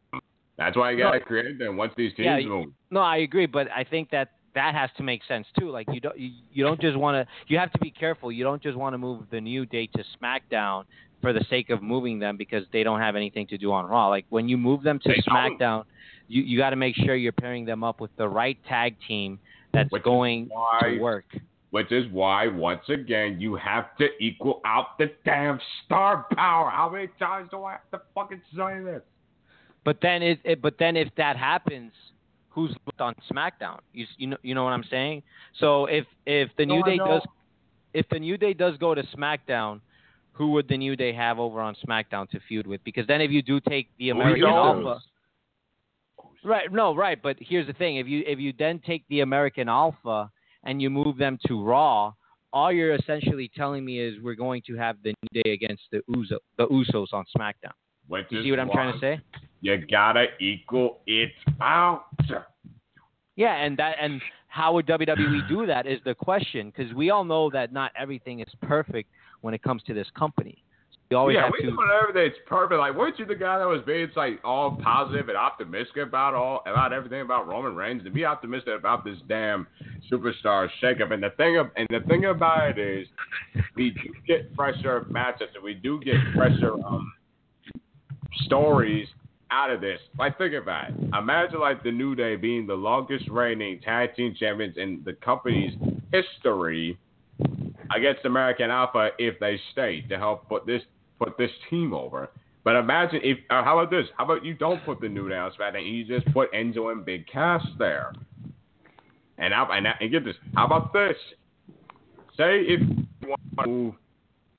That's why you got to create them once these teams move. No, I agree, but I think that has to make sense too. Like you don't just want to. You have to be careful. You don't just want to move the New Day to SmackDown for the sake of moving them because they don't have anything to do on Raw. Like when you move them to SmackDown, you got to make sure you're pairing them up with the right tag team that's going to work. Which is why, once again, you have to equal out the damn star power. How many times do I have to fucking say this? But then, if that happens, who's on SmackDown? You know what I'm saying? So if the New Day does go to SmackDown, who would the New Day have over on SmackDown to feud with? Because then if you do take the American Alpha, right. But here's the thing: if you then take the American Alpha and you move them to Raw, all you're essentially telling me is we're going to have the New Day against the Usos on SmackDown. You see what I'm trying to say? You gotta equal it out. Yeah, and how would WWE do that is the question, because we all know that not everything is perfect when it comes to this company. So you always have to. Yeah, we don't know everything that's perfect. Like, weren't you the guy that was being like all positive and optimistic about everything about Roman Reigns? To be optimistic about this damn superstar shakeup, and the thing about it is, we do get fresher matchups and we do get fresher stories out of this. Like, think about it. Imagine like the New Day being the longest reigning tag team champions in the company's history against American Alpha if they stayed to help put this team over. But imagine if how about this? How about you don't put the New Day on SmackDown and you just put Enzo and Big Cass there? And get this. How about this? Say if you want to move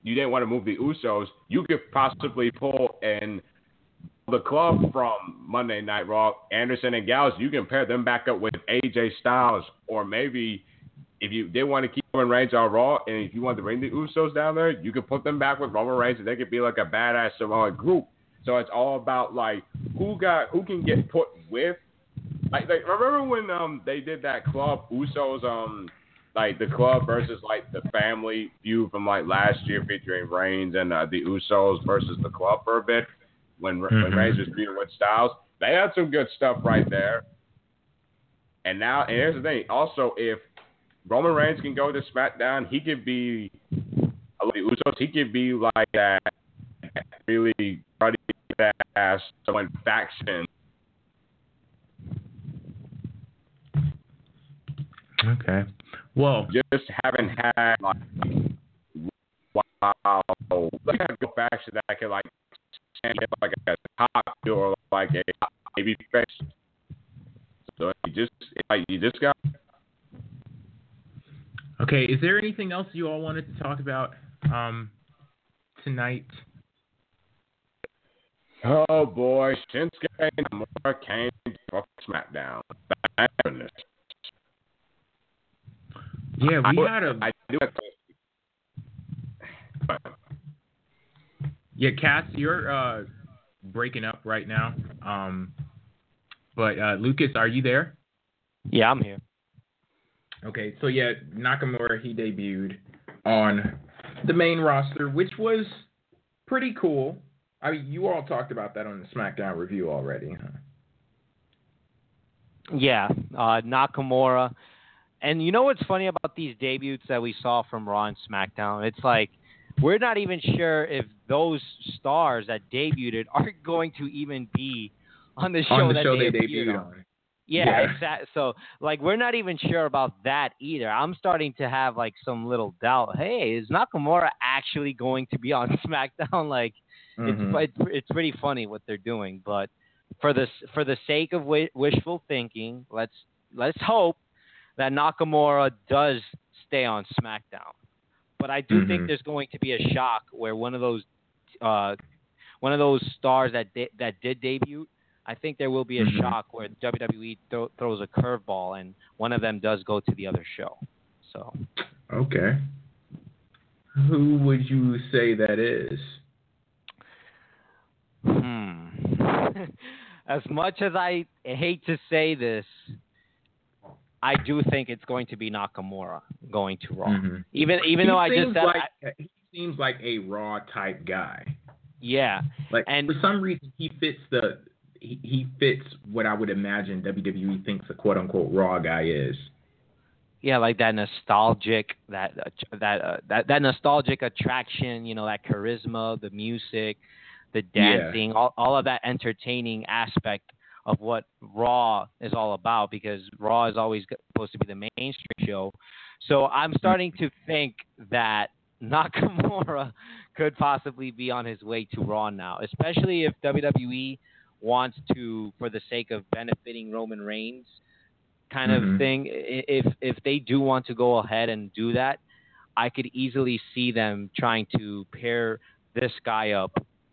you didn't want to move the Usos, you could possibly pull in the Club from Monday Night Raw, Anderson and Gallows. You can pair them back up with AJ Styles, or maybe if you did want to keep Roman Reigns on Raw, and if you want to bring the Usos down there, you could put them back with Roman Reigns, and they could be like a badass Samoan group. So it's all about like who can get put with. Like remember when they did that Club Usos like the Club versus like the Family Feud from like last year featuring Reigns and the Usos versus the Club for a bit. When Reigns was feuding with Styles, they had some good stuff right there. And now, and here's the thing. Also, if Roman Reigns can go to SmackDown, he could be a little Usos. He could be like that really cruddy ass someone faction. Okay. Well, just haven't had like wow. Let's go back to that. I could like. Like a top or like a baby face. So you just got. Okay, is there anything else you all wanted to talk about tonight? Oh boy, Shinsuke Nakamura came to fuck SmackDown. Thank goodness. Yeah, Yeah, Cass, you're breaking up right now. But Lucas, are you there? Yeah, I'm here. Okay, so yeah, Nakamura, he debuted on the main roster, which was pretty cool. I mean, you all talked about that on the SmackDown review already, huh? Yeah, Nakamura. And you know what's funny about these debuts that we saw from Raw and SmackDown? It's like, we're not even sure if those stars that debuted are going to even be on the show they debuted on. Yeah, exactly. So, like, we're not even sure about that either. I'm starting to have, like, some little doubt. Hey, is Nakamura actually going to be on SmackDown? Like, it's pretty funny what they're doing. But for the sake of wishful thinking, let's hope that Nakamura does stay on SmackDown. But I do think there's going to be a shock where one of those stars that did debut. I think there will be a shock where WWE throws a curveball and one of them does go to the other show. So. Okay. Who would you say that is? As much as I hate to say this, I do think it's going to be Nakamura going to Raw. Even though I just said he seems like a Raw type guy. Yeah. Like, and for some reason he fits what I would imagine WWE thinks a quote unquote Raw guy is. Yeah, like that nostalgic that nostalgic attraction, you know, that charisma, the music, the dancing, all of that entertaining aspect of what Raw is all about, because Raw is always supposed to be the mainstream show. So I'm starting to think that Nakamura could possibly be on his way to Raw now, especially if WWE wants to, for the sake of benefiting Roman Reigns kind of thing, if they do want to go ahead and do that, I could easily see them trying to pair this guy up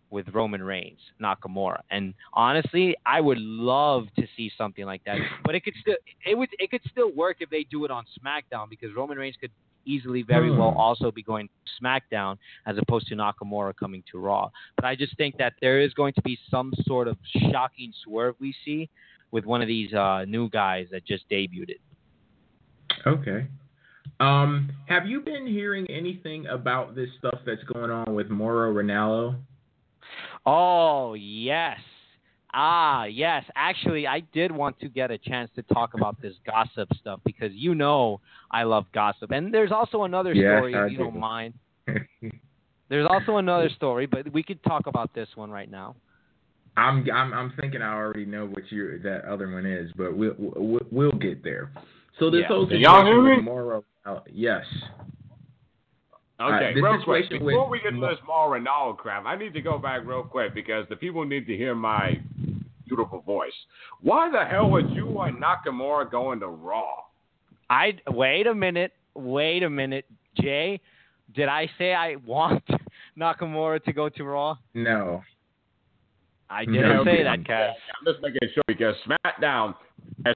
with Roman Reigns, Nakamura, and honestly, I would love to see something like that. But it could still work if they do it on SmackDown, because Roman Reigns could easily, very well, also be going to SmackDown as opposed to Nakamura coming to Raw. But I just think that there is going to be some sort of shocking swerve we see with one of these new guys that just debuted. Okay. Have you been hearing anything about this stuff that's going on with Mauro Ranallo? Oh, yes. Yes. Actually, I did want to get a chance to talk about this gossip stuff, because you know I love gossip. And there's also another story, if you don't mind. There's also another story, but we could talk about this one right now. I'm thinking I already know what that other one is, but we'll get there. So this whole thing. Y'all hear me? Mauro, yes. Okay, real quick, before we get to this Mauro Ranallo crap, I need to go back real quick, because the people need to hear my beautiful voice. Why the hell would you want Nakamura going to Raw? Wait a minute, Jay. Did I say I want Nakamura to go to Raw? No. I didn't say that, Cass. I'm just making sure because SmackDown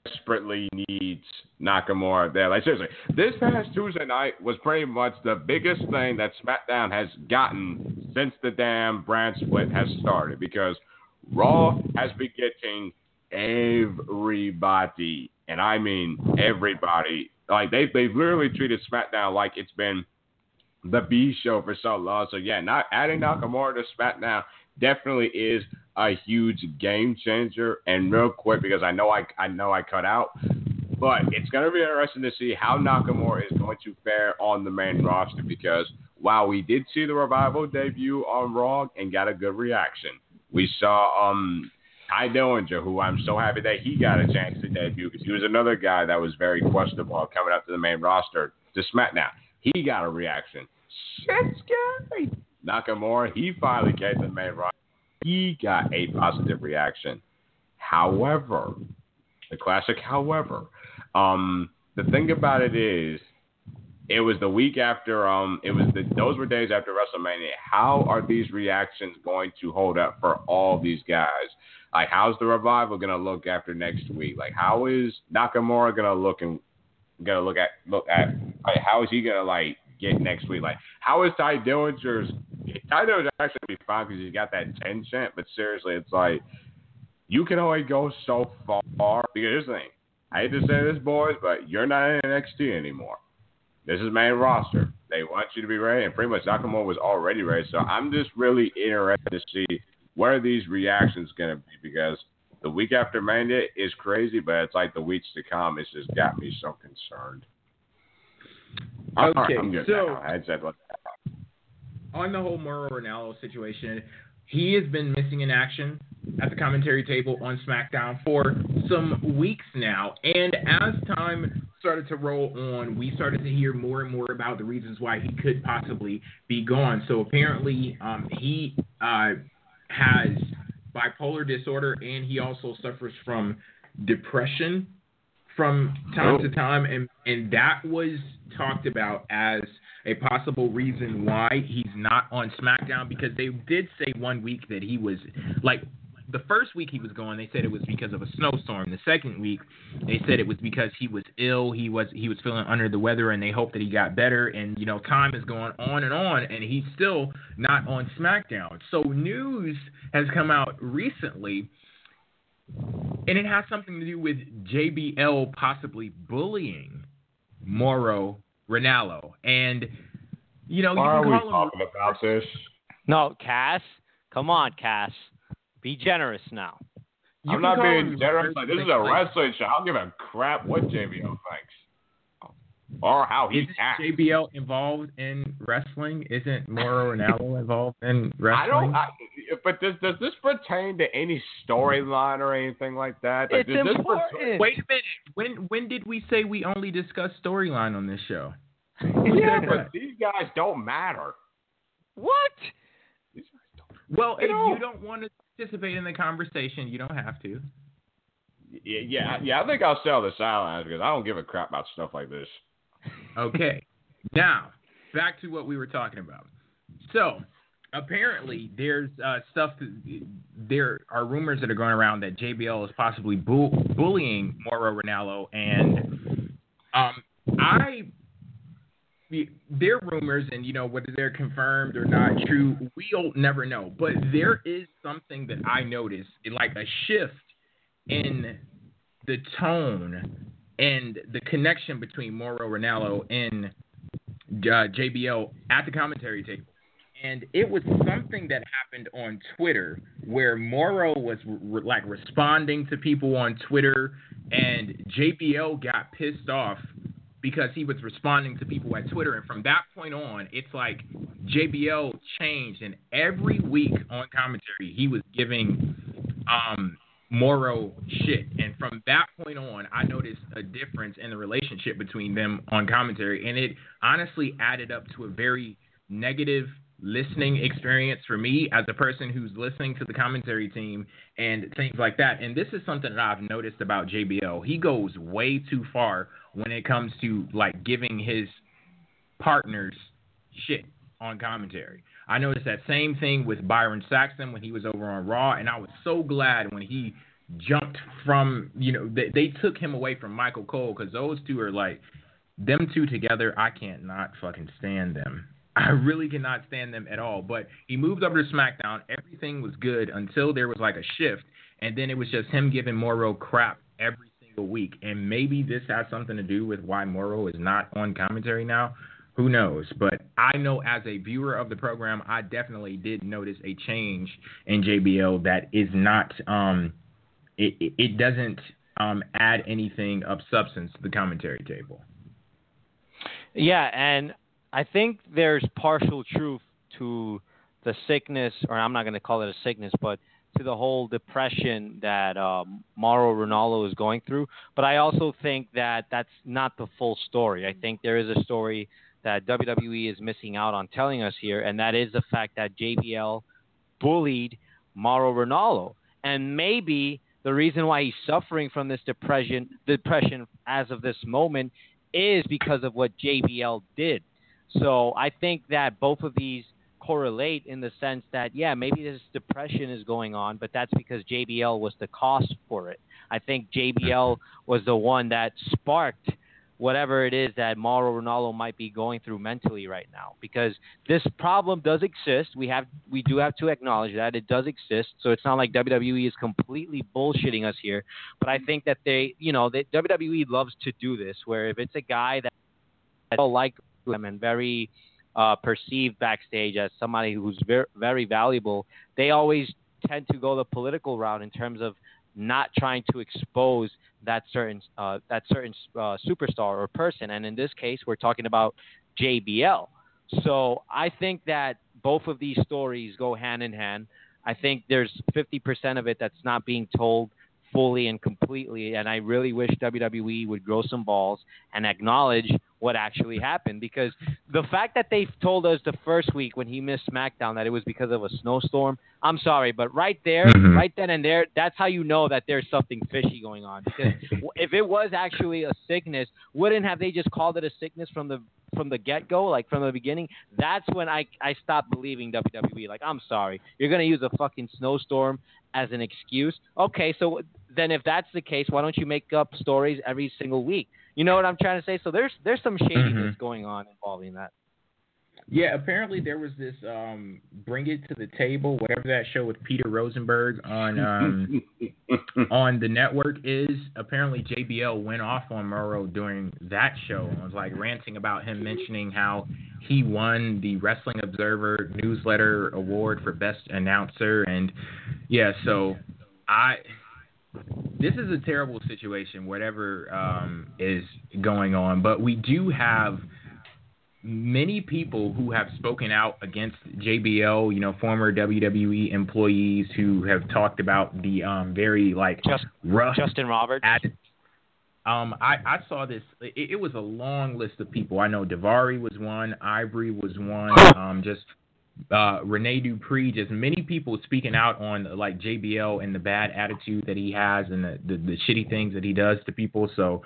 desperately needs Nakamura there. Like, seriously, this past Tuesday night was pretty much the biggest thing that SmackDown has gotten since the damn brand split has started because Raw has been getting everybody, and I mean everybody. Like, they've literally treated SmackDown like it's been the B show for so long. So, yeah, not adding Nakamura to SmackDown definitely is a huge game changer. And real quick, because I know I cut out, but it's going to be interesting to see how Nakamura is going to fare on the main roster because while we did see the Revival debut on Raw and got a good reaction, we saw Ty Dillinger, who I'm so happy that he got a chance to debut because he was another guy that was very questionable coming up to the main roster to SmackDown. He got a reaction. Shinsuke Nakamura, he finally came to the main roster. He got a positive reaction. However, the classic however, the thing about it is, it was the week after, those were days after WrestleMania. How are these reactions going to hold up for all these guys? Like, how's the Revival going to look after next week? Like, how is Nakamura going to look at, like, how is he going to, like, get next week? Like, how is Ty Dillinger actually going to be fine because he's got that 10 chant, but seriously, it's like, you can only go so far. Because here's the thing, I hate to say this, boys, but you're not in NXT anymore. This is main roster. They want you to be ready, and pretty much Nakamura was already ready. So I'm just really interested to see what are these reactions going to be because the week after Mania is crazy, but it's like the weeks to come. It's just got me so concerned. Okay, so on the whole Mauro Ranallo situation, he has been missing in action at the commentary table on SmackDown for some weeks now, and as time started to roll on, we started to hear more and more about the reasons why he could possibly be gone. So apparently he has bipolar disorder, and he also suffers from depression from time to time, and that was talked about as a possible reason why he's not on SmackDown, because they did say one week that he was, like, the first week he was gone, they said it was because of a snowstorm. The second week, they said it was because he was ill. He was feeling under the weather, and they hoped that he got better. And, you know, time is going on, and he's still not on SmackDown. So news has come out recently, and it has something to do with JBL possibly bullying Mauro Ranallo. And, you know, why you can call him... talking about this? No, Cass. Come on, Cass. Be generous now. I'm not being generous. Like, this is a wrestling show. I don't give a crap what JBL thinks or how he acts. Isn't JBL involved in wrestling? Isn't Mauro Ranallo involved in wrestling? But does this pertain to any storyline or anything like that? Like, it's important. Wait a minute. When did we say we only discuss storyline on this show? Yeah, but these guys don't matter. What? Well, if you don't want to participate in the conversation, you don't have to. Yeah. I think I'll sell the sidelines because I don't give a crap about stuff like this. Okay. Now, back to what we were talking about. So, apparently, there's there are rumors that are going around that JBL is possibly bullying Mauro Ranallo, and their rumors, and, you know, whether they're confirmed or not true, we'll never know. But there is something that I noticed, like a shift in the tone and the connection between Mauro Ranallo and JBL at the commentary table. And it was something that happened on Twitter where Mauro was like responding to people on Twitter, and JBL got pissed off because he was responding to people at Twitter. And from that point on, it's like JBL changed. And every week on commentary, he was giving Mauro shit. And from that point on, I noticed a difference in the relationship between them on commentary. And it honestly added up to a very negative listening experience for me as a person who's listening to the commentary team and things like that. And this is something that I've noticed about JBL. He goes way too far when it comes to, like, giving his partners shit on commentary. I noticed that same thing with Byron Saxton when he was over on Raw, and I was so glad when he jumped from, you know, they took him away from Michael Cole, because those two are like, them two together, I can't not fucking stand them. I really cannot stand them at all. But he moved over to SmackDown. Everything was good until there was like a shift, and then it was just him giving Mauro crap every single week. And maybe this has something to do with why Mauro is not on commentary now. Who knows? But I know as a viewer of the program, I definitely did notice a change in JBL that is not it doesn't add anything of substance to the commentary table. Yeah, and I think there's partial truth to the sickness, or I'm not going to call it a sickness, but to the whole depression that Mauro Ranallo is going through. But I also think that that's not the full story. I think there is a story that WWE is missing out on telling us here, and that is the fact that JBL bullied Mauro Ranallo. And maybe the reason why he's suffering from this depression as of this moment is because of what JBL did. So I think that both of these correlate in the sense that, yeah, maybe this depression is going on, but that's because JBL was the cause for it. I think JBL was the one that sparked whatever it is that Mauro Ranallo might be going through mentally right now, because this problem does exist. We do have to acknowledge that it does exist. So it's not like WWE is completely bullshitting us here, but I think that WWE loves to do this, where if it's a guy that people like him and very perceived backstage as somebody who's very, very valuable, they always tend to go the political route in terms of not trying to expose that certain superstar or person. And in this case, we're talking about JBL. So I think that both of these stories go hand in hand. I think there's 50% of it that's not being told fully and completely. And I really wish WWE would grow some balls and acknowledge what actually happened, because the fact that they told us the first week when he missed SmackDown that it was because of a snowstorm, I'm sorry, but right there, right then and there, that's how you know that there's something fishy going on. Because if it was actually a sickness, wouldn't have they just called it a sickness from the get-go, like from the beginning? That's when I stopped believing WWE. Like, I'm sorry, you're going to use a fucking snowstorm as an excuse? Okay, so then if that's the case, why don't you make up stories every single week? You know what I'm trying to say? So there's some shadiness going on involving that. Yeah, apparently there was this Bring It to the Table, whatever that show with Peter Rosenberg on on the network is. Apparently JBL went off on Mauro during that show and was like ranting about him, mentioning how he won the Wrestling Observer Newsletter Award for Best Announcer. And yeah, so this is a terrible situation, whatever is going on. But we do have many people who have spoken out against JBL, you know, former WWE employees who have talked about the very, like, rough Justin Roberts. I saw this. It was a long list of people. I know Daivari was one. Ivory was one. Rene Dupree, just many people speaking out on like JBL and the bad attitude that he has and the shitty things that he does to people. So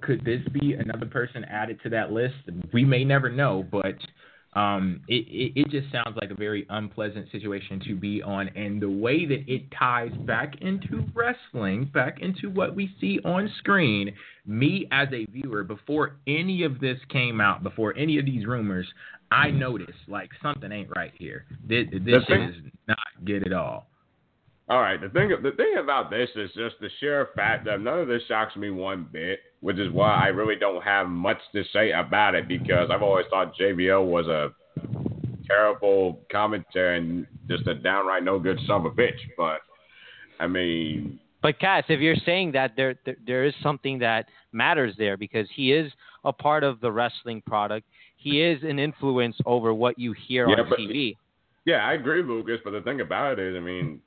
could this be another person added to that list? We may never know, but it just sounds like a very unpleasant situation to be on. And the way that it ties back into wrestling, back into what we see on screen, me as a viewer, before any of this came out, before any of these rumors, I noticed, like, something ain't right here. This is not good at all. All right, the thing about this is just the sheer fact that none of this shocks me one bit, which is why I really don't have much to say about it, because I've always thought JBL was a terrible commentator and just a downright no-good son of a bitch. But, I mean... But, Cass, if you're saying that, there is something that matters there, because he is a part of the wrestling product. He is an influence over what you hear on TV. Yeah, I agree, Lucas, but the thing about it is, I mean...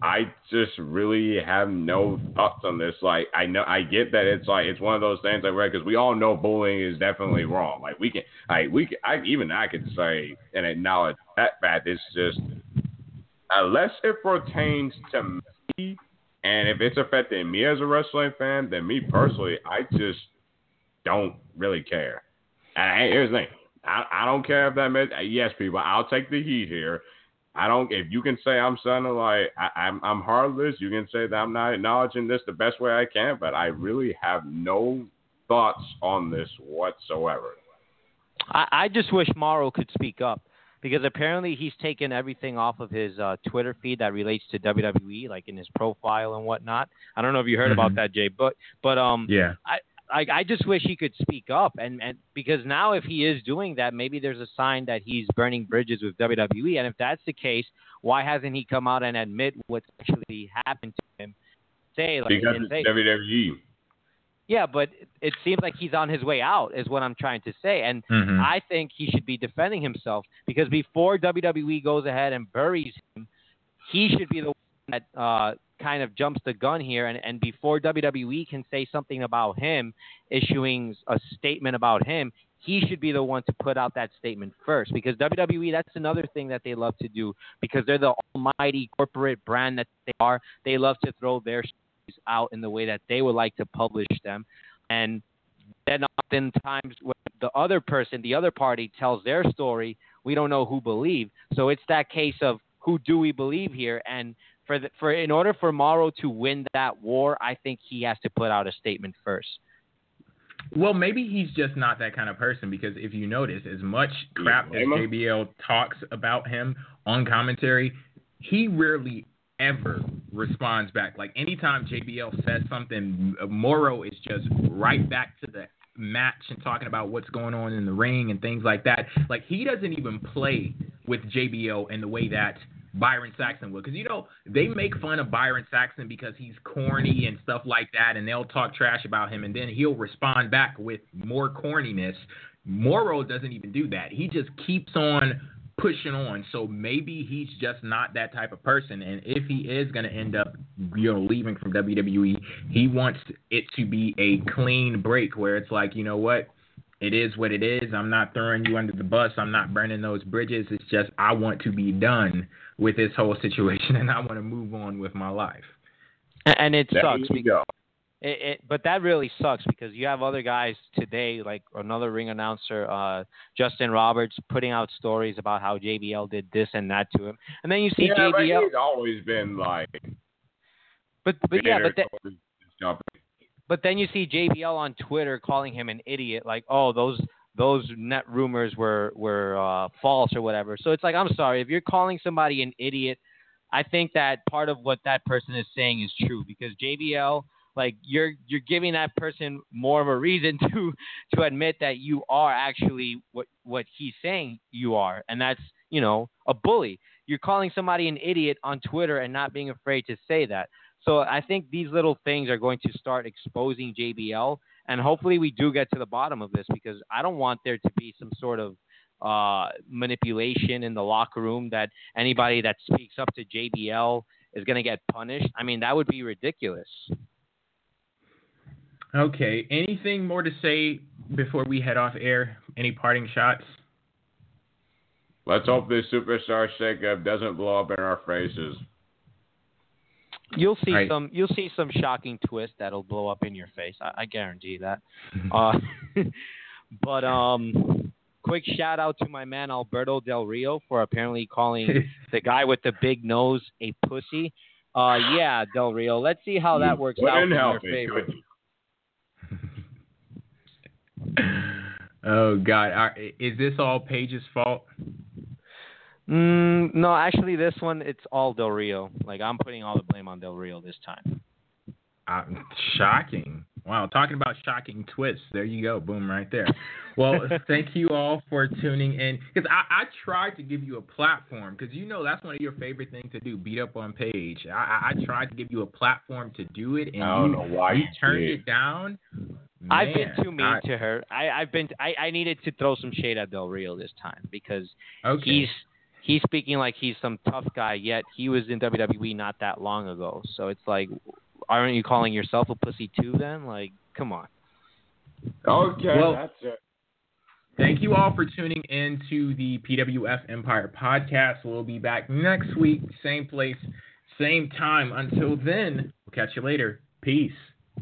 I just really have no thoughts on this. Like, I know, I get that it's like it's one of those things like, right, because we all know bullying is definitely wrong. Like, I can say and acknowledge that fact. It's just, unless it pertains to me and if it's affecting me as a wrestling fan, then me personally, I just don't really care. And here's the thing: I don't care if that meant, yes, people, I'll take the heat here. If you can say I'm sounding like I'm heartless, you can say that I'm not acknowledging this the best way I can, but I really have no thoughts on this whatsoever. I just wish Mauro could speak up, because apparently he's taken everything off of his Twitter feed that relates to WWE, like in his profile and whatnot. I don't know if you heard about that, Jay, but yeah. I just wish he could speak up, and because now if he is doing that, maybe there's a sign that he's burning bridges with WWE. And if that's the case, why hasn't he come out and admit what's actually happened to him? Because it's WWE. Yeah, but it seems like he's on his way out is what I'm trying to say. And I think he should be defending himself, because before WWE goes ahead and buries him, he should be the one that kind of jumps the gun here, and before WWE can say something about him, issuing a statement about him, he should be the one to put out that statement first, because WWE, that's another thing that they love to do, because they're the almighty corporate brand that they are. They love to throw their stories out in the way that they would like to publish them, and then oftentimes when the other person, the other party, tells their story, we don't know who believed. So it's that case of who do we believe here, and in order for Mauro to win that war, I think he has to put out a statement first. Well, maybe he's just not that kind of person, because if you notice, as much crap as JBL talks about him on commentary, he rarely ever responds back. Like anytime JBL says something, Mauro is just right back to the match and talking about what's going on in the ring and things like that. Like he doesn't even play with JBL in the way that Byron Saxton would, because they make fun of Byron Saxton because he's corny and stuff like that, and they'll talk trash about him, and then he'll respond back with more corniness. Mauro doesn't even do that. He just keeps on pushing on. So maybe he's just not that type of person, and if he is going to end up leaving from WWE, he wants it to be a clean break where it's like, you know what, it is what it is. I'm not throwing you under the bus. I'm not burning those bridges. It's just I want to be done with this whole situation, and I want to move on with my life. And it sucks. But that really sucks, because you have other guys today, like another ring announcer, Justin Roberts, putting out stories about how JBL did this and that to him. And then you see JBL. But he's always been like But then you see JBL on Twitter calling him an idiot, like, oh, those net rumors were false or whatever. So it's like, I'm sorry, if you're calling somebody an idiot, I think that part of what that person is saying is true, because JBL, like, you're giving that person more of a reason to admit that you are actually what he's saying you are, and that's a bully. You're calling somebody an idiot on Twitter and not being afraid to say that. So I think these little things are going to start exposing JBL, and hopefully we do get to the bottom of this, because I don't want there to be some sort of manipulation in the locker room that anybody that speaks up to JBL is going to get punished. I mean, that would be ridiculous. Okay. Anything more to say before we head off air? Any parting shots? Let's hope this superstar shakeup doesn't blow up in our faces. You'll see You'll see some shocking twist that'll blow up in your face. I guarantee that. But quick shout out to my man Alberto Del Rio for apparently calling the guy with the big nose a pussy. Yeah, Del Rio. Let's see how that works out in your favor. Oh God, is this all Paige's fault? No, actually, this one, it's all Del Rio. Like, I'm putting all the blame on Del Rio this time. Shocking. Wow, talking about shocking twists. There you go. Boom, right there. Well, thank you all for tuning in. Because I tried to give you a platform, because that's one of your favorite things to do, beat up on Paige. I tried to give you a platform to do it, and you turned it down. Man, I've been too mean to her. I needed to throw some shade at Del Rio this time, because he's speaking like he's some tough guy, yet he was in WWE not that long ago. So it's like, aren't you calling yourself a pussy too then? Like, come on. Okay, well, that's it. Thank you all for tuning in to the PWF Empire podcast. We'll be back next week, same place, same time. Until then, we'll catch you later. Peace.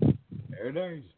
There it is.